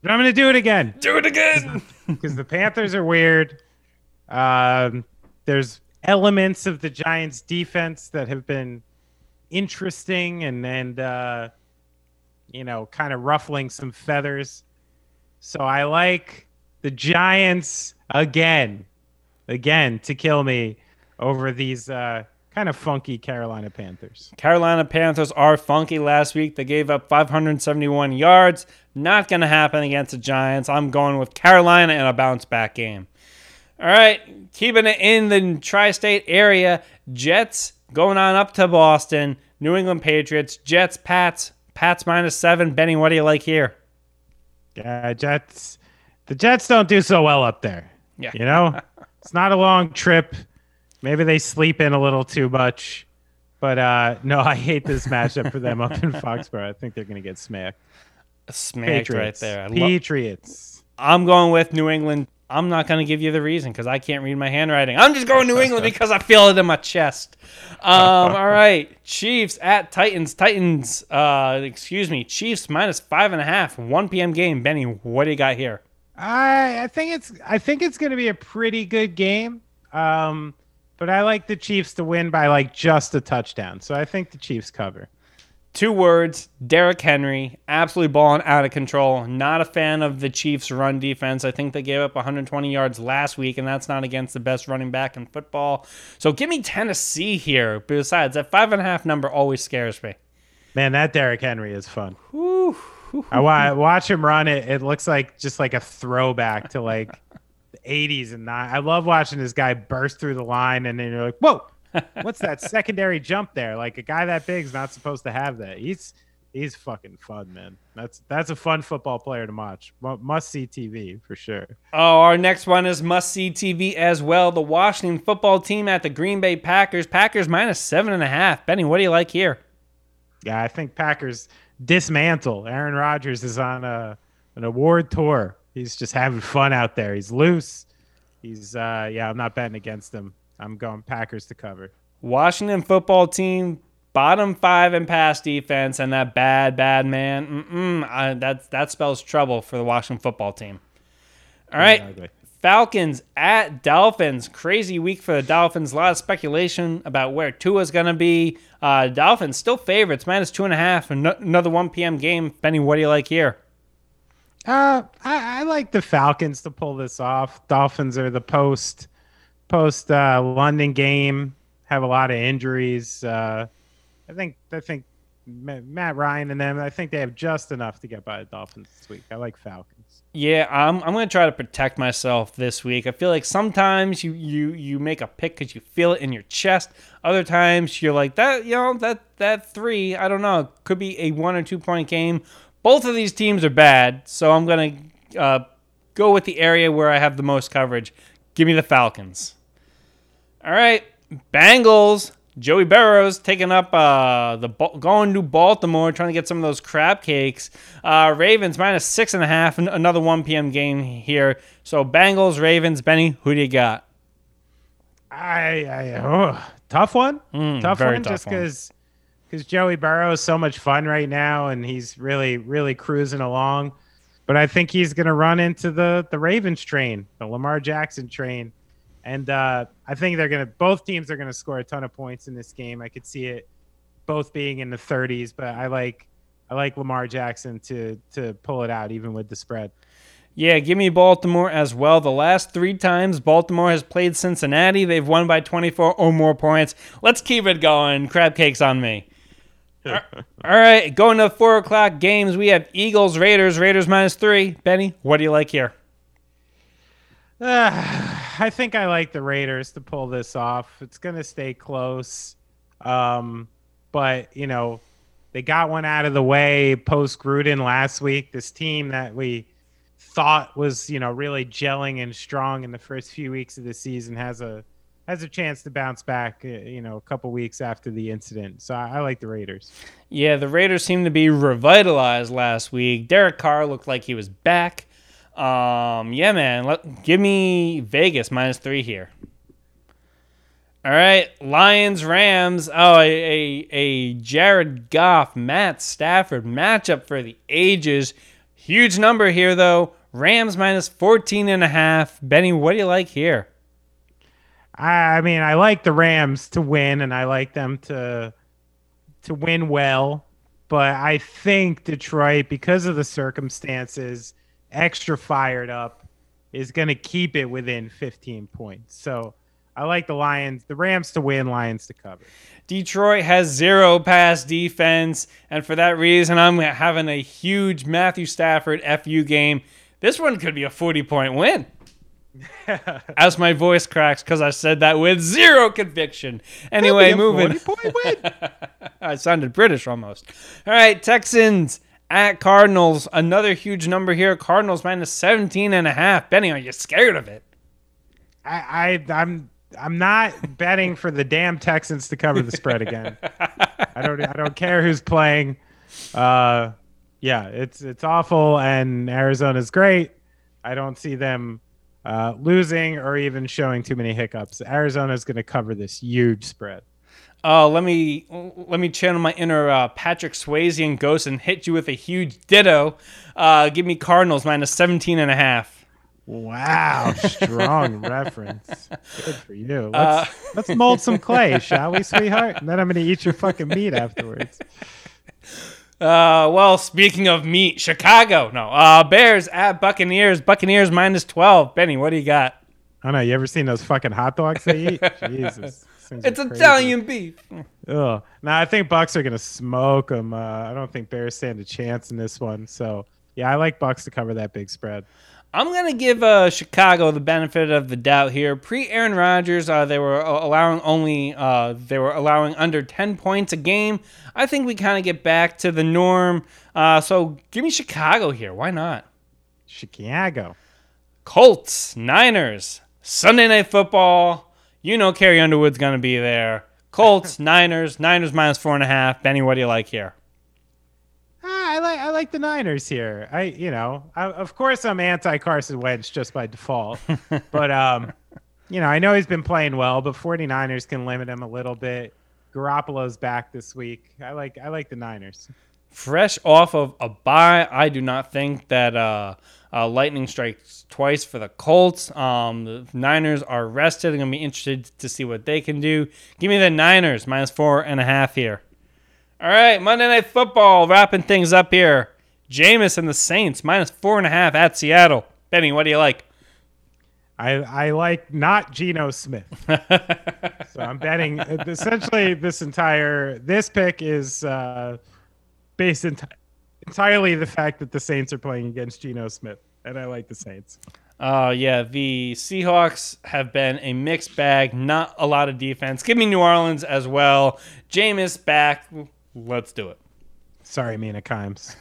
But I'm going to do it again. Do it again, because the Panthers are weird. Um, there's elements of the Giants' defense that have been interesting and and uh, you know, kind of ruffling some feathers. So I like the Giants again, again to kill me over these. Uh, Kind of funky Carolina Panthers. Carolina Panthers are funky last week. They gave up five hundred seventy-one yards. Not going to happen against the Giants. I'm going with Carolina in a bounce-back game. All right, keeping it in the tri-state area, Jets going on up to Boston. New England Patriots, Jets, Pats. Pats minus seven. Benny, what do you like here? Uh, Jets. The Jets don't do so well up there. Yeah, you know? It's not a long trip. Maybe they sleep in a little too much. But, uh, no, I hate this matchup for them up in Foxborough. I think they're going to get smacked. Smacked Patriots. Right there. I Patriots. Lo- I'm going with New England. I'm not going to give you the reason because I can't read my handwriting. I'm just going New England because I feel it in my chest. Um, all right. Chiefs at Titans. Titans, uh, excuse me, Chiefs minus five and a half. one p.m. game. Benny, what do you got here? I, I think it's I think it's going to be a pretty good game. Um But I like the Chiefs to win by, like, just a touchdown. So I think the Chiefs cover. Two words, Derrick Henry, absolutely balling out of control. Not a fan of the Chiefs' run defense. I think they gave up one hundred twenty yards last week, and that's not against the best running back in football. So give me Tennessee here. Besides, that five and a half number always scares me. Man, that Derrick Henry is fun. Ooh, ooh, I watch him run. It, it looks like just like a throwback to, like, eighties and nine. I love watching this guy burst through the line, and then you're like, whoa, what's that secondary jump there? Like, a guy that big's not supposed to have that. He's he's fucking fun, man. That's that's a fun football player to watch. Must-see T V for sure. Oh, our next one is must-see T V as well. The Washington football team at the Green Bay Packers. Packers minus seven and a half. Benny, what do you like here? Yeah, I think Packers dismantle. Aaron Rodgers is on a an award tour. He's just having fun out there. He's loose. He's, uh, yeah, I'm not betting against him. I'm going Packers to cover. Washington football team, bottom five in pass defense, and that bad, bad man. Mm-mm, I, that, that spells trouble for the Washington football team. All right. Falcons at Dolphins. Crazy week for the Dolphins. A lot of speculation about where Tua's going to be. Uh, Dolphins still favorites, minus two and a half. Another one p.m. game. Benny, what do you like here? Uh, I, I like the Falcons to pull this off. Dolphins are the post, post uh, London game. Have a lot of injuries. Uh, I think. I think Matt Ryan and them. I think they have just enough to get by the Dolphins this week. I like Falcons. Yeah, I'm I'm going to try to protect myself this week. I feel like sometimes you, you, you make a pick because you feel it in your chest. Other times you're like, that, you know, that that three, I don't know, could be a one- or two-point game. Both of these teams are bad, so I'm going to uh, go with the area where I have the most coverage. Give me the Falcons. All right, Bengals. Joey Burrow's taking up uh, the going to Baltimore, trying to get some of those crab cakes. Uh, Ravens minus six and a half, another one p.m. game here. So Bengals, Ravens, Benny, who do you got? I, I oh, tough one, mm, tough one, tough just because because Joey Burrow is so much fun right now, and he's really really cruising along. But I think he's going to run into the the Ravens train, the Lamar Jackson train. And uh, I think they're going to – both teams are going to score a ton of points in this game. I could see it both being in the thirties, but I like I like Lamar Jackson to to pull it out even with the spread. Yeah, give me Baltimore as well. The last three times Baltimore has played Cincinnati, they've won by twenty-four or more points. Let's keep it going. Crab cakes on me. All right, going to four o'clock games, we have Eagles, Raiders, Raiders minus three. Benny, what do you like here? Ah. Uh, I think I like the Raiders to pull this off. It's going to stay close. Um, but, you know, they got one out of the way post-Gruden last week. This team that we thought was, you know, really gelling and strong in the first few weeks of the season has a has a chance to bounce back, you know, a couple weeks after the incident. So I, I like the Raiders. Yeah, the Raiders seem to be revitalized last week. Derek Carr looked like he was back. Um, yeah, man, Let, give me Vegas minus three here. All right, Lions, Rams. Oh, a, a, a Jared Goff, Matt Stafford matchup for the ages. Huge number here, though. Rams minus fourteen and a half. Benny, what do you like here? I mean, I like the Rams to win, and I like them to to win well. But I think Detroit, because of the circumstances, extra fired up, is going to keep it within fifteen points. So I like the Lions, the Rams to win, Lions to cover. Detroit has zero pass defense, and for that reason, I'm having a huge Matthew Stafford F U game. This one could be a forty-point win. As my voice cracks because I said that with zero conviction. Anyway, moving. forty-point win. I sounded British almost. All right, Texans at Cardinals, another huge number here. Cardinals minus seventeen and a half. Benny, are you scared of it? I, I, I'm I'm not betting for the damn Texans to cover the spread again. I don't I don't care who's playing. Uh, yeah, it's it's awful, and Arizona's great. I don't see them uh, losing or even showing too many hiccups. Arizona's going to cover this huge spread. Oh, let me let me channel my inner uh, Patrick Swayze and Ghost and hit you with a huge ditto. Uh, give me Cardinals minus seventeen and a half. Wow, strong reference. Good for you. Let's, uh, let's mold some clay, shall we, sweetheart? And then I'm going to eat your fucking meat afterwards. Uh, well, speaking of meat, Chicago. No, uh, Bears at Buccaneers. Buccaneers minus twelve. Benny, what do you got? I don't know. You ever seen those fucking hot dogs they eat? Jesus. It's Italian beef. Ugh. Now, I think Bucks are going to smoke them. Uh, I don't think Bears stand a chance in this one. So, yeah, I like Bucks to cover that big spread. I'm going to give uh, Chicago the benefit of the doubt here. Pre-Aaron Rodgers, uh, they were allowing only uh, they were allowing under ten points a game. I think we kind of get back to the norm. Uh, so, give me Chicago here. Why not? Chicago. Colts, Niners, Sunday Night Football. You know Carrie Underwood's going to be there. Colts, Niners, Niners minus four and a half. Benny, what do you like here? Ah, I like I like the Niners here. I you know, I, of course I'm anti-Carson Wentz just by default. But, um, you know, I know he's been playing well, but 49ers can limit him a little bit. Garoppolo's back this week. I like I like the Niners. fresh off of a bye. I do not think that uh, uh, lightning strikes twice for the Colts. Um, the Niners are rested. I'm going to be interested to see what they can do. Give me the Niners, minus four and a half here. All right, Monday Night Football, wrapping things up here. Jameis and the Saints, minus four and a half at Seattle. Benny, what do you like? I, I like not Geno Smith. So I'm betting essentially this entire – this pick is uh, based enti- entirely the fact that the Saints are playing against Geno Smith, and I like the Saints. Uh, yeah, the Seahawks have been a mixed bag, not a lot of defense. Give me New Orleans as well. Jameis back. Let's do it. Sorry, Mina Kimes.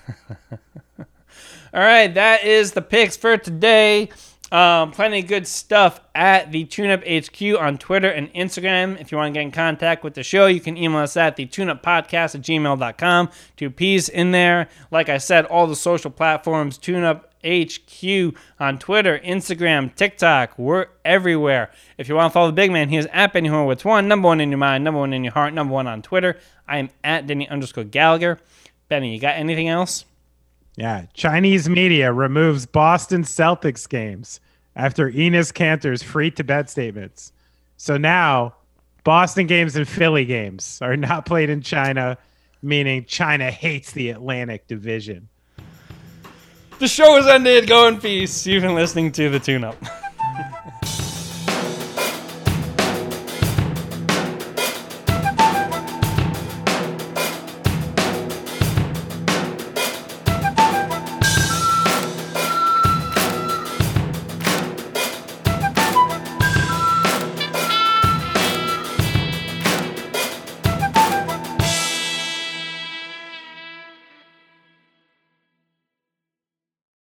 All right, that is the picks for today. Um, plenty of good stuff at the TuneUp H Q on Twitter and Instagram. If you want to get in contact with the show, you can email us at the tuneuppodcast at gmail dot com. Two P's in there. Like I said, all the social platforms, TuneUp H Q on Twitter, Instagram, TikTok. We're everywhere. If you want to follow the big man, he is at Benny Horowitz one, number one in your mind, number one in your heart, number one on Twitter. I am at Denny underscore Gallagher. Benny, you got anything else? Yeah, Chinese media removes Boston Celtics games after Enos Cantor's free-to-bet statements. So now Boston games and Philly games are not played in China, meaning China hates the Atlantic Division. The show is ended. Go in peace. You've been listening to The Tune Up.